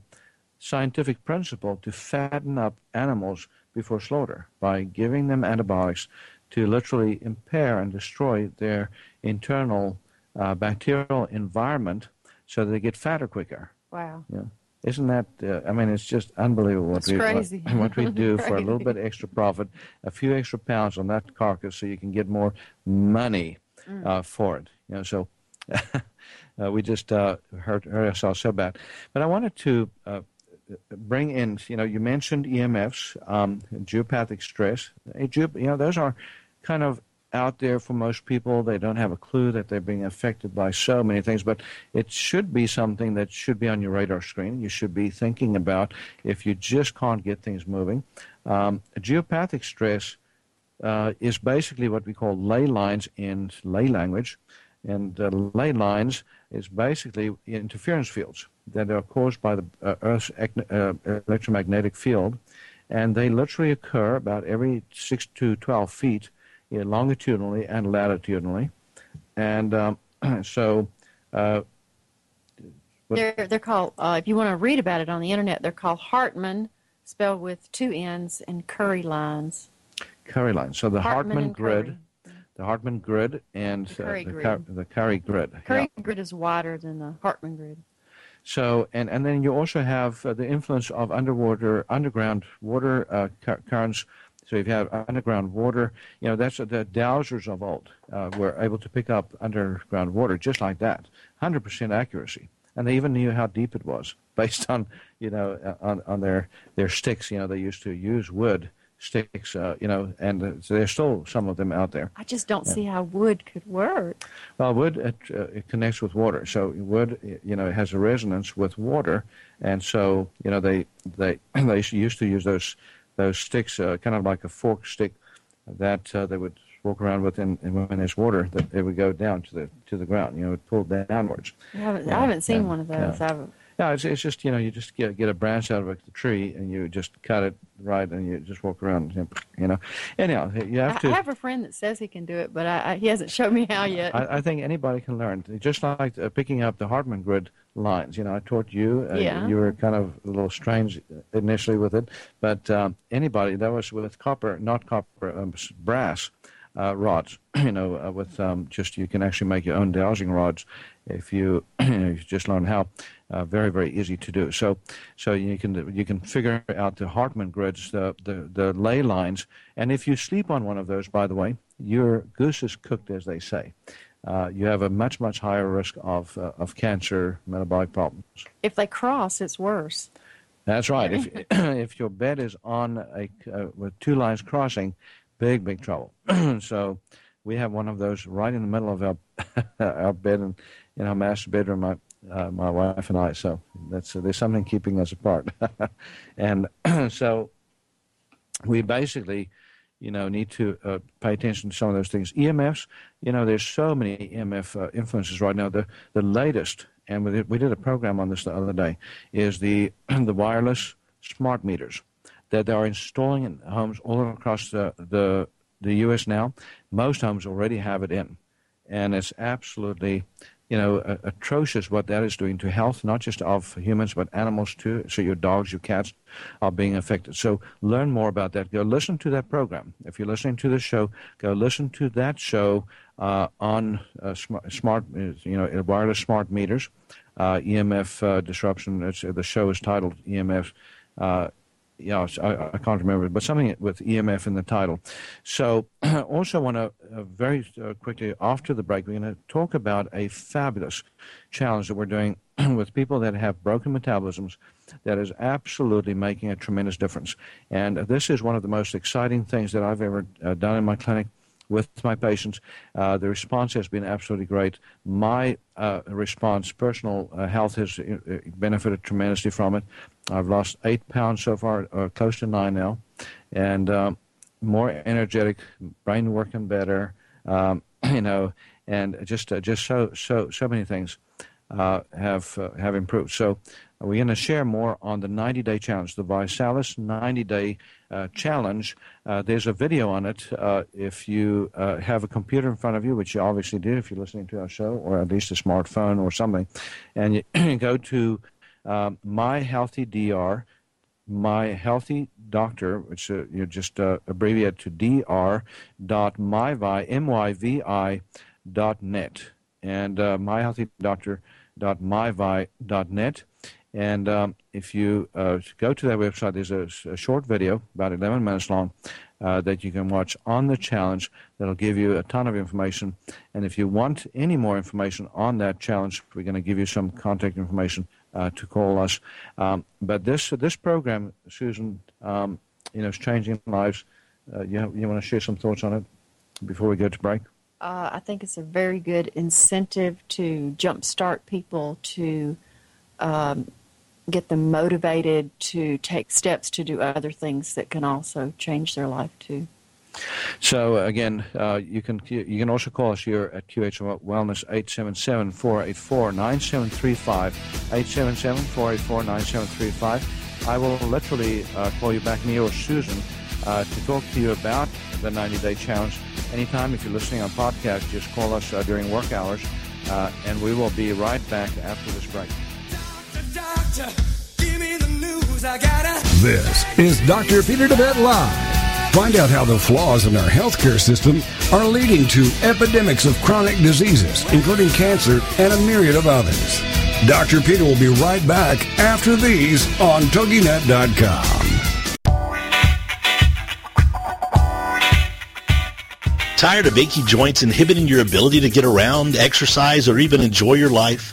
scientific principle to fatten up animals before slaughter by giving them antibiotics to literally impair and destroy their internal uh, bacterial environment so that they get fatter quicker. Wow. Yeah. Isn't that, uh, I mean, it's just unbelievable what, we, what, what we do for a little bit extra profit, a few extra pounds on that carcass so you can get more money. Mm. Uh, for it, you know, so uh, we just uh, hurt, hurt ourselves so bad. But I wanted to uh, bring in, you know, you mentioned E M Fs, um, geopathic stress. You know, those are kind of out there for most people. They don't have a clue that they're being affected by so many things, but it should be something that should be on your radar screen. You should be thinking about if you just can't get things moving. Um, geopathic stress Uh, is basically what we call ley lines in lay language. And uh, ley lines is basically interference fields that are caused by the uh, Earth's uh, electromagnetic field. And they literally occur about every six to twelve feet uh, longitudinally and latitudinally. And um, so... Uh, they're, they're called, uh, if you want to read about it on the Internet, they're called Hartman, spelled with two N's, and Curry lines. Curry line. So the Hartman, Hartman grid, Curry. the Hartman grid, and the Curry uh, the grid. Car, the Curry grid. Curry yeah. grid is wider than the Hartman grid. So and, and then you also have uh, the influence of underwater, underground water uh, currents. So if you have underground water, you know, that's uh, the dowsers of old uh, were able to pick up underground water just like that, one hundred percent accuracy. And they even knew how deep it was based on, you know, on, on their, their sticks. You know, they used to use wood. Sticks, uh, you know, and uh, so there's still some of them out there. I just don't yeah. see how wood could work. Well, wood, it, uh, it connects with water. So wood, you know, it has a resonance with water. And so, you know, they they, they used to use those those sticks, uh, kind of like a fork stick that uh, they would walk around with, and when there's water, that it would go down to the to the ground, you know, it pulled downwards. I haven't, yeah. I haven't seen and, one of those. Yeah. I haven't. No, it's, it's just, you know, you just get, get a branch out of a tree and you just cut it right and you just walk around, you know. Anyhow, you have to... I have a friend that says he can do it, but I, I, he hasn't shown me how yet. I, I think anybody can learn. Just like uh, picking up the Hartman grid lines, you know, I taught you. Uh, yeah. You were kind of a little strange initially with it, but um, anybody, that was with copper, not copper, um, brass. Uh, rods, you know, uh, with um, just you can actually make your own dowsing rods if you, you, know, you just learn how. Uh, very, very easy to do. So, so you can you can figure out the Hartman grids, the, the the ley lines, and if you sleep on one of those, by the way, your goose is cooked, as they say. Uh, you have a much much higher risk of uh, of cancer, metabolic problems. If they cross, it's worse. That's right. If if your bed is on a uh, with two lines crossing. Big, big trouble. So we have one of those right in the middle of our our bed and in our master bedroom, my uh, my wife and I. So that's uh, there's something keeping us apart. And so we basically, you know, need to uh, pay attention to some of those things. E M Fs, you know, there's so many E M F uh, influences right now. The the latest, and we did, we did a program on this the other day, is the the wireless smart meters that they are installing in homes all across the the, the U S now. Most homes already have it in, and it's absolutely, you know, uh, atrocious what that is doing to health, not just of humans, but animals too. So your dogs, your cats are being affected. So learn more about that. Go listen to that program. If you're listening to the show, go listen to that show uh, on uh, sm smart, you know, wireless smart meters, uh, E M F uh, disruption. It's, the show is titled E M F. Uh, yeah, I, I can't remember, but something with E M F in the title. So also want to uh, very uh, quickly, after the break, we're going to talk about a fabulous challenge that we're doing with people that have broken metabolisms that is absolutely making a tremendous difference. And this is one of the most exciting things that I've ever uh, done in my clinic with my patients. Uh, the response has been absolutely great. My uh, response, personal uh, health has uh, benefited tremendously from it. I've lost eight pounds so far, or close to nine now, and um, more energetic, brain working better, um, you know, and just uh, just so so so many things uh, have uh, have improved. So we're going to share more on the ninety day challenge, the ViSalus ninety day uh, challenge. Uh, there's a video on it. Uh, if you uh, have a computer in front of you, which you obviously do if you're listening to our show, or at least a smartphone or something, and you go to Um, MyHealthyDR, My Healthy Doctor, which uh, you just uh, abbreviate to dr. dot myvi m y v i dot net, and uh, MyHealthyDoctor dot myvi dot net. And um, if you uh, go to that website, there's a, a short video, about eleven minutes long, uh, that you can watch on the challenge that'll give you a ton of information. And if you want any more information on that challenge, we're going to give you some contact information uh, to call us. Um, but this uh, this program, Susan, um, you know, is changing lives. Uh, you have, you want to share some thoughts on it before we go to break? Uh, I think it's a very good incentive to jumpstart people to Um, get them motivated to take steps to do other things that can also change their life too. So again, uh, you can you can also call us here at Q H I Wellness, eight seven seven, four eight four, nine seven three five, eight seven seven, four eight four, nine seven three five. I will literally uh, call you back, me or Susan, uh, to talk to you about the ninety day challenge. Anytime, if you're listening on podcast, just call us uh, during work hours, uh, and we will be right back after this break. Doctor, give me the news. I gotta... This is Doctor Peter DeVette Live. Find out how the flaws in our healthcare system are leading to epidemics of chronic diseases, including cancer and a myriad of others. Doctor Peter will be right back after these on Toginet dot com. Tired of achy joints inhibiting your ability to get around, exercise, or even enjoy your life?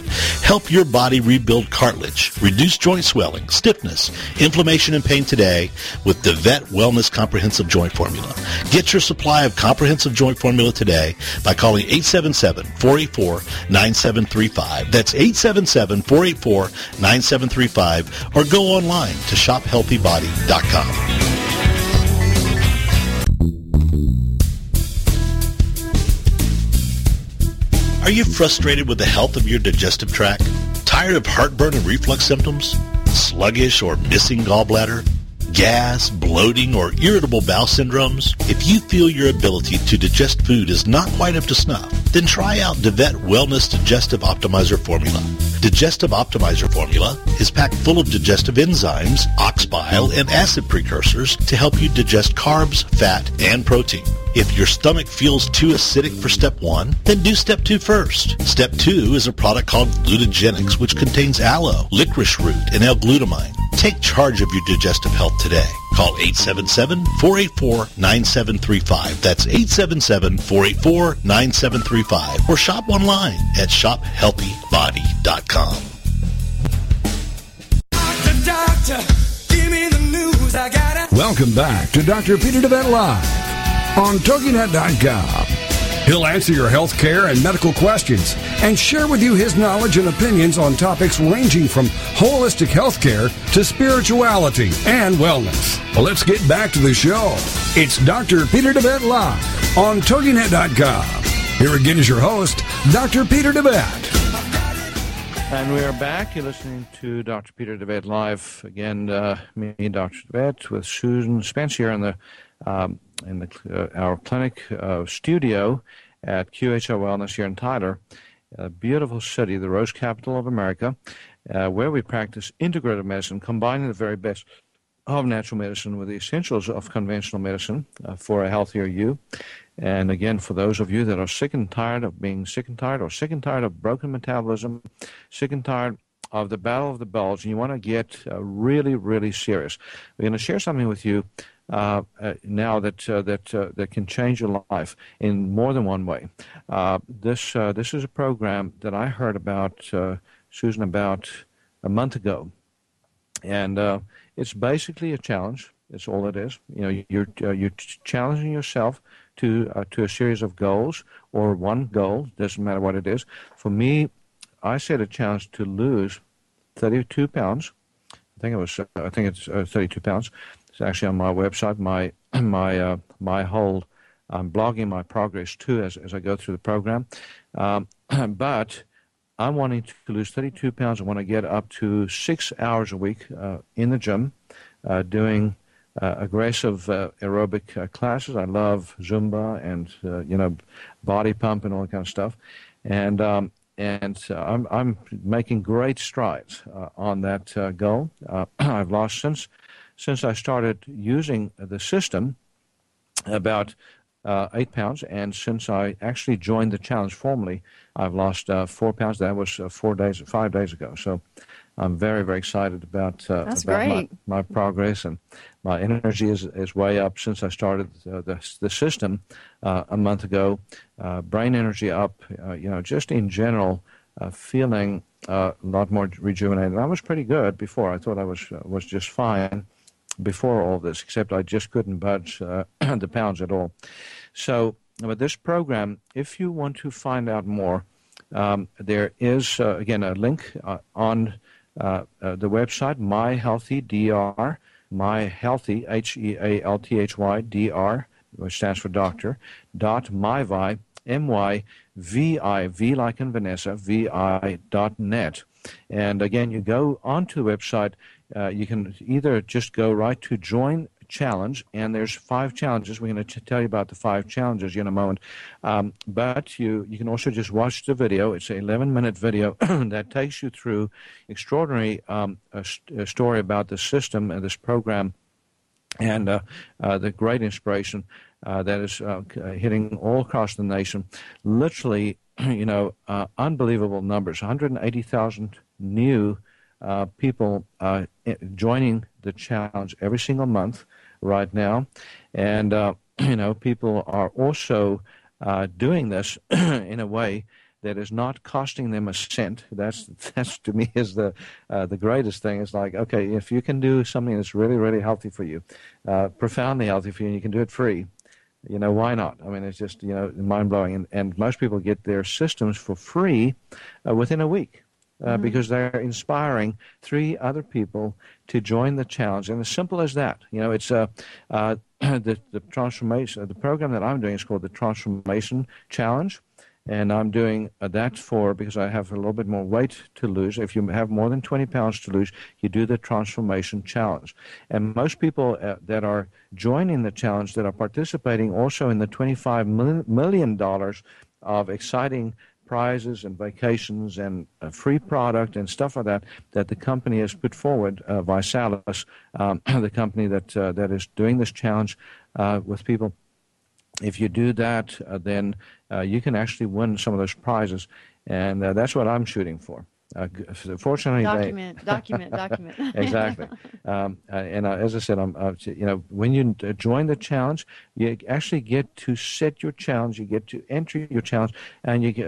Help your body rebuild cartilage, reduce joint swelling, stiffness, inflammation, and pain today with DeVette Wellness Comprehensive Joint Formula. Get your supply of Comprehensive Joint Formula today by calling eight seven seven, four eight four, nine seven three five. That's eight seven seven, four eight four, nine seven three five, or go online to shop healthy body dot com. Are you frustrated with the health of your digestive tract? Tired of heartburn and reflux symptoms? Sluggish or missing gallbladder? Gas, bloating, or irritable bowel syndromes? If you feel your ability to digest food is not quite up to snuff, then try out DeVette Wellness Digestive Optimizer Formula. Digestive Optimizer Formula is packed full of digestive enzymes, ox bile, and acid precursors to help you digest carbs, fat, and protein. If your stomach feels too acidic for step one, then do step two first. Step two is a product called Glutagenics, which contains aloe, licorice root, and L-glutamine. Take charge of your digestive health today. Call eight seven seven, four eight four, nine seven three five. That's eight seven seven, four eight four, nine seven three five. Or shop online at shop healthy body dot com. Doctor, doctor, give me the news. I gotta... Welcome back to Doctor Peter DeVette Live on Toginet dot com. He'll answer your health care and medical questions and share with you his knowledge and opinions on topics ranging from holistic health care to spirituality and wellness. Well, let's get back to the show. It's Doctor Peter DeVette Live on Toginet dot com. Here again is your host, Doctor Peter DeVette. And we are back. You're listening to Doctor Peter DeVette Live. Again, uh, me, Doctor DeVette, with Susan Spence here on the Um, in the, uh, our clinic uh, studio at Q H I Wellness here in Tyler, a beautiful city, the Rose Capital of America, uh, where we practice integrative medicine, combining the very best of natural medicine with the essentials of conventional medicine uh, for a healthier you. And again, for those of you that are sick and tired of being sick and tired, or sick and tired of broken metabolism, sick and tired of the battle of the bulge, and you want to get uh, really, really serious, we're going to share something with you Uh, uh, now that uh, that uh, that can change your life in more than one way. Uh, this uh, this is a program that I heard about, uh, Susan, about a month ago, and uh, it's basically a challenge. It's all it is. You know, you're uh, you're challenging yourself to uh, to a series of goals, or one goal. Doesn't matter what it is. For me, I set a challenge to lose thirty-two pounds. I think it was. Uh, I think it's uh, thirty-two pounds. It's actually on my website. My my uh, my whole I'm blogging my progress too as as I go through the program. Um, but I'm wanting to lose thirty-two pounds. I want to get up to six hours a week uh, in the gym, uh, doing uh, aggressive uh, aerobic uh, classes. I love Zumba and uh, you know body pump and all that kind of stuff. And um, and uh, I'm I'm making great strides uh, on that uh, goal. Uh, I've lost since. Since I started using the system, about uh, eight pounds, and since I actually joined the challenge formally, I've lost uh, four pounds. That was uh, four days, five days ago. So I'm very, very excited about uh, about my, my progress, and my energy is is way up since I started uh, the the system uh, a month ago. Uh, brain energy up, uh, you know, just in general, uh, feeling uh, a lot more rejuvenated. I was pretty good before. I thought I was uh, was just fine before all this, except I just couldn't budge uh, the pounds at all. So, but this program, if you want to find out more, um, there is, uh, again, a link uh, on uh, uh, the website, My Healthy D R, MyHealthy, H E A L T H Y, D R, which stands for doctor, dot myvi, M Y V I, V like in Vanessa, V I dot net. And again, you go onto the website. Uh, you can either just go right to Join Challenge, and there's five challenges. We're going to tell you about the five challenges in a moment. Um, but you, you can also just watch the video. It's an eleven-minute video that takes you through extraordinary um, a, a story about the system and this program, and uh, uh, the great inspiration uh, that is uh, hitting all across the nation. Literally, you know, uh, unbelievable numbers, one hundred eighty thousand new Uh, people uh, joining the challenge every single month right now. And, uh, you know, people are also uh, doing this in a way that is not costing them a cent. That's, that's to me, is the uh, the greatest thing. It's like, okay, if you can do something that's really, really healthy for you, uh, profoundly healthy for you, and you can do it free, you know, why not? I mean, it's just, you know, mind-blowing. And, and most people get their systems for free uh, within a week. Uh, mm-hmm. Because they're inspiring three other people to join the challenge, and as simple as that. You know, it's uh, uh, the the transformation. The program that I'm doing is called the Transformation Challenge, and I'm doing uh, that for because I have a little bit more weight to lose. If you have more than twenty pounds to lose, you do the Transformation Challenge, and most people uh, that are joining the challenge, that are participating, also in the twenty-five million dollars of exciting prizes and vacations and a free product and stuff like that that the company has put forward, uh, ViSalus, um, the company that uh, that is doing this challenge uh, with people. if you do that, uh, then uh, you can actually win some of those prizes. And uh, that's what I'm shooting for. Uh, fortunately, document, they, document, document. Exactly. Um, uh, and uh, as I said, I'm, uh, you know, when you join the challenge, you actually get to set your challenge, you get to enter your challenge, and you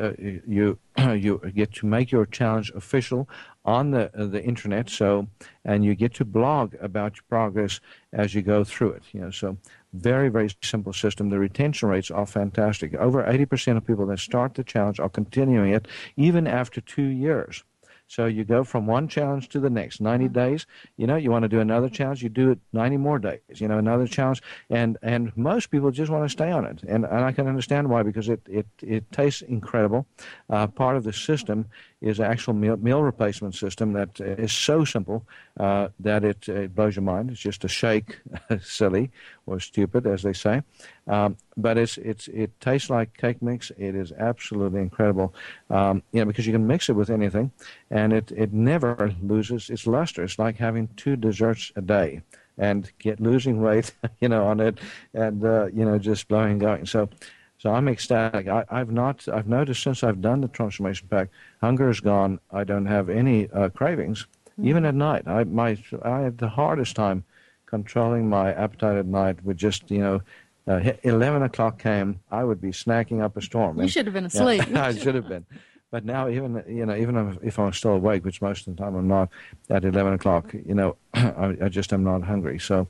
uh, you you get to make your challenge official on the uh, the internet. So, and you get to blog about your progress as you go through it. You know, so very very simple system. The retention rates are fantastic. Over eighty percent of people that start the challenge are continuing it even after two years. So you go from one challenge to the next, ninety days. You know, you want to do another challenge, you do it ninety more days, you know, another challenge. And, and most people just want to stay on it. And, and I can understand why, because it, it, it tastes incredible. Uh, part of the system is an actual meal, meal replacement system that is so simple uh, that it, it blows your mind. It's just a shake, silly or stupid, as they say. Um, but it's, it's, it tastes like cake mix. It is absolutely incredible, um, you know, because you can mix it with anything, and it, it never loses its luster. It's like having two desserts a day and get losing weight, you know, on it, and, uh, you know, just blowing and going. So, so I'm ecstatic. I, I've not, I've noticed since I've done the Transformation Pack, hunger is gone. I don't have any uh, cravings, mm-hmm. even at night. I, my, I have the hardest time controlling my appetite at night with just, you know, Uh, eleven o'clock came, I would be snacking up a storm. You should have been asleep. Yeah, I should have been. But now, even you know, even if I'm still awake, which most of the time I'm not, at eleven o'clock, you know, I, I just am not hungry. So,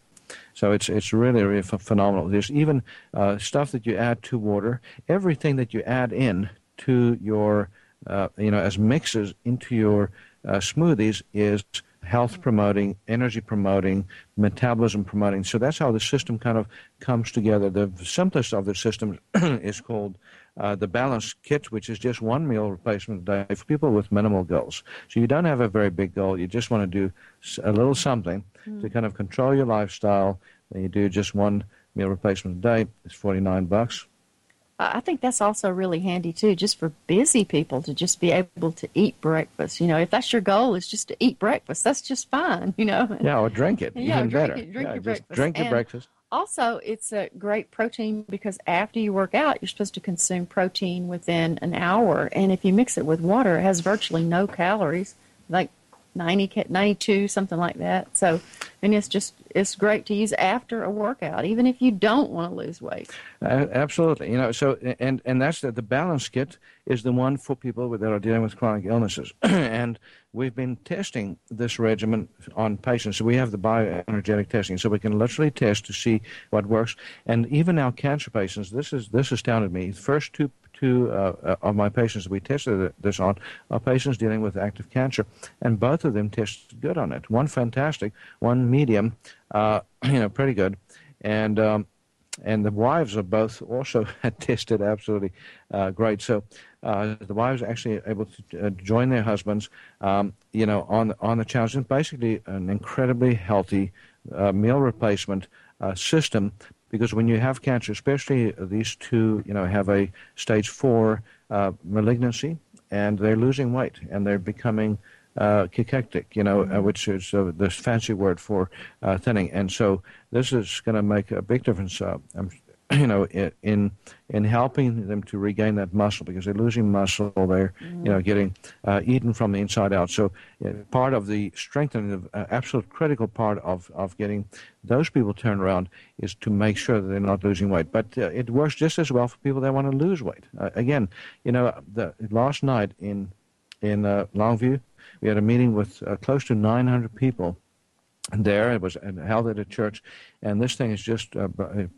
so it's it's really, really phenomenal. There's even uh, stuff that you add to water. Everything that you add in to your, uh, you know, as mixes into your uh, smoothies is health-promoting, energy-promoting, metabolism-promoting. So that's how the system kind of comes together. The simplest of the systems is called uh, the Balance Kit, which is just one meal replacement a day for people with minimal goals. So you don't have a very big goal. You just want to do a little something mm. to kind of control your lifestyle. And you do just one meal replacement a day. It's forty-nine bucks. I think that's also really handy, too, just for busy people to just be able to eat breakfast. You know, if that's your goal is just to eat breakfast, that's just fine, you know. Yeah, or drink it. Yeah, even drink better. It, drink yeah, your breakfast. Drink your and breakfast. Also, it's a great protein because after you work out, you're supposed to consume protein within an hour. And if you mix it with water, it has virtually no calories, like ninety, ninety-two, something like that. So, and it's just, it's great to use after a workout, even if you don't want to lose weight. Uh, absolutely. You know, so, and, and that's the, the Balance Kit is the one for people with, that are dealing with chronic illnesses. And we've been testing this regimen on patients. So we have the bioenergetic testing, so we can literally test to see what works. And even our cancer patients, this is this astounded me. The first two Two uh, of my patients that we tested this on are patients dealing with active cancer, and both of them tested good on it. One fantastic, one medium, uh, you know, pretty good, and um, and the wives of both also tested absolutely uh, great. So uh, the wives are actually able to uh, join their husbands, um, you know, on on the challenge. It's basically an incredibly healthy uh, meal replacement uh, system. Because when you have cancer, especially these two, you know, have a stage four uh, malignancy, and they're losing weight, and they're becoming uh, cachectic, you know, mm-hmm. uh, which is uh, this fancy word for uh, thinning. And so this is going to make a big difference, uh, you know, in in helping them to regain that muscle, because they're losing muscle, they're, mm-hmm. you know, getting uh, eaten from the inside out. So uh, part of the strengthening, the uh, absolute critical part of, of getting those people turned around is to make sure that they're not losing weight. But uh, it works just as well for people that want to lose weight. Uh, again, you know, the, last night in in uh, Longview, we had a meeting with uh, close to nine hundred people there. It was held at a church, and this thing is just uh,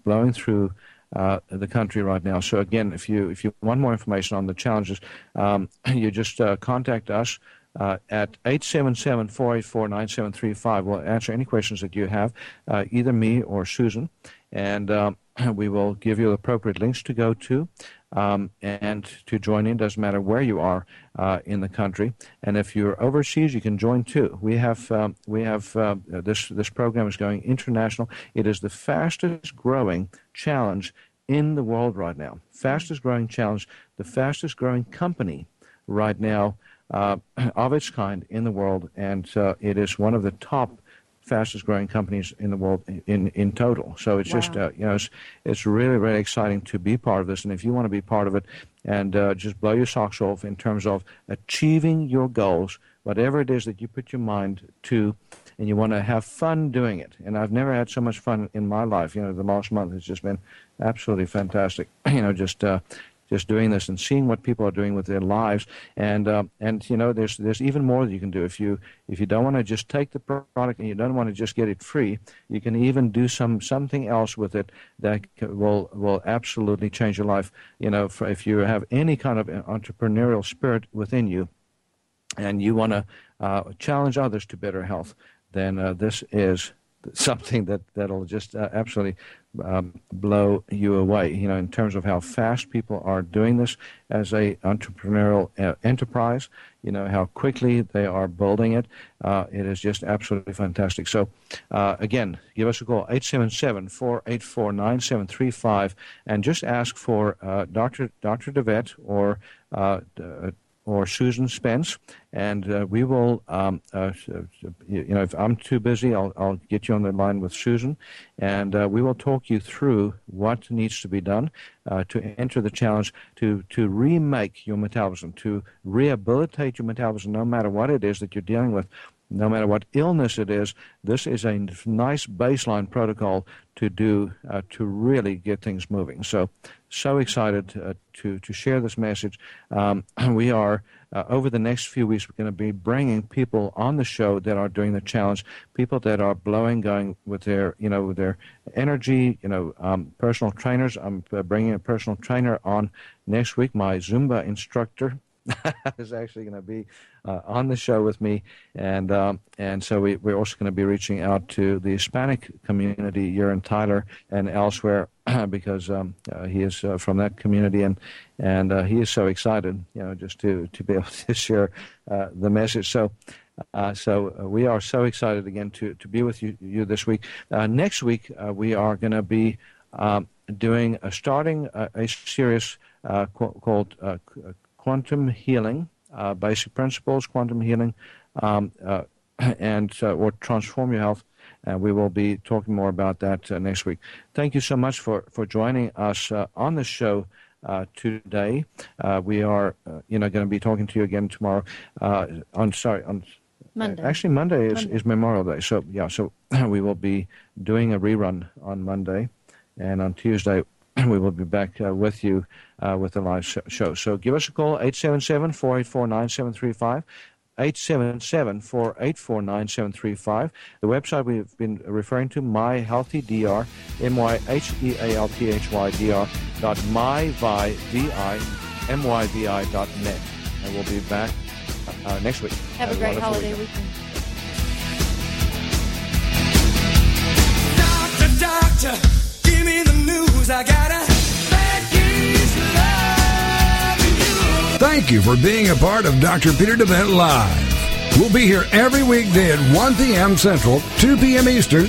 blowing through uh, the country right now. So again, if you if you want more information on the challenges, um, you just uh, contact us. Uh, at eight seven seven, four eight four, nine seven three five. We'll answer any questions that you have, uh, either me or Susan, and um, we will give you the appropriate links to go to um, and to join in. Doesn't matter where you are uh, in the country, and if you're overseas, you can join too. We have um, we have uh, this this program is going international. It is the fastest growing challenge in the world right now. Fastest growing challenge, the fastest growing company right now. Uh, of its kind in the world, and uh, it is one of the top fastest growing companies in the world in, in total. So it's wow. just, uh, you know, it's, it's really, really exciting to be part of this. And if you want to be part of it and uh, just blow your socks off in terms of achieving your goals, whatever it is that you put your mind to, and you want to have fun doing it. And I've never had so much fun in my life. You know, the last month has just been absolutely fantastic, you know, just uh, just doing this and seeing what people are doing with their lives. And, uh, and you know, there's there's even more that you can do. If you if you don't want to just take the product and you don't want to just get it free, you can even do some something else with it that will, will absolutely change your life. You know, if you have any kind of entrepreneurial spirit within you and you want to uh, challenge others to better health, then uh, this is something that that'll just uh, absolutely um, blow you away. You know, in terms of how fast people are doing this as a entrepreneurial uh, enterprise. You know how quickly they are building it. Uh, it is just absolutely fantastic. So, uh, again, give us a call eight seven seven, four eight four, nine seven three five and just ask for uh, Doctor Doctor DeVette or. Uh, or Susan Spence, and uh, we will, um, uh, you know, if I'm too busy, I'll, I'll get you on the line with Susan, and uh, we will talk you through what needs to be done uh, to enter the challenge, to, to remake your metabolism, to rehabilitate your metabolism, no matter what it is that you're dealing with, no matter what illness it is. This is a nice baseline protocol to do uh, to really get things moving. So, so excited uh, to to share this message. Um, we are uh, over the next few weeks we're going to be bringing people on the show that are doing the challenge, people that are blowing, going with their you know with their energy. You know, um, personal trainers. I'm bringing a personal trainer on next week. My Zumba instructor is actually going to be uh, on the show with me, and um, and so we, we're also going to be reaching out to the Hispanic community here in Tyler and elsewhere because um, uh, he is uh, from that community, and and uh, he is so excited, you know, just to to be able to share uh, the message. So. Uh, so uh, we are so excited again to, to be with you, you this week. Uh, next week uh, we are going to be um, doing a, starting a, a series uh, co- called uh, Quantum Healing, uh, Basic Principles, Quantum Healing, um, uh, and uh, or Transform Your Health. And we will be talking more about that uh, next week. Thank you so much for, for joining us uh, on the show uh, today. Uh, we are, uh, you know, going to be talking to you again tomorrow. Uh, on sorry, on Monday. Actually, Monday is, Monday is Memorial Day, so yeah, so we will be doing a rerun on Monday, and on Tuesday. We will be back uh, with you uh, with the live sh- show. So give us a call, eight seven seven, four eight four, nine seven three five, eight seven seven, four eight four, nine seven three five. The website we've been referring to, MyHealthyDR, M Y H E A L T H Y D R, dot myvi, V I, M Y V I dot net. And we'll be back uh, next week. Have, Have a, a great holiday weekend. weekend. Doctor, doctor. Give me the news, I got a bad case of loving you. Thank you for being a part of Doctor Peter DeVette Live. We'll be here every weekday at one p.m. Central, two p.m. Eastern.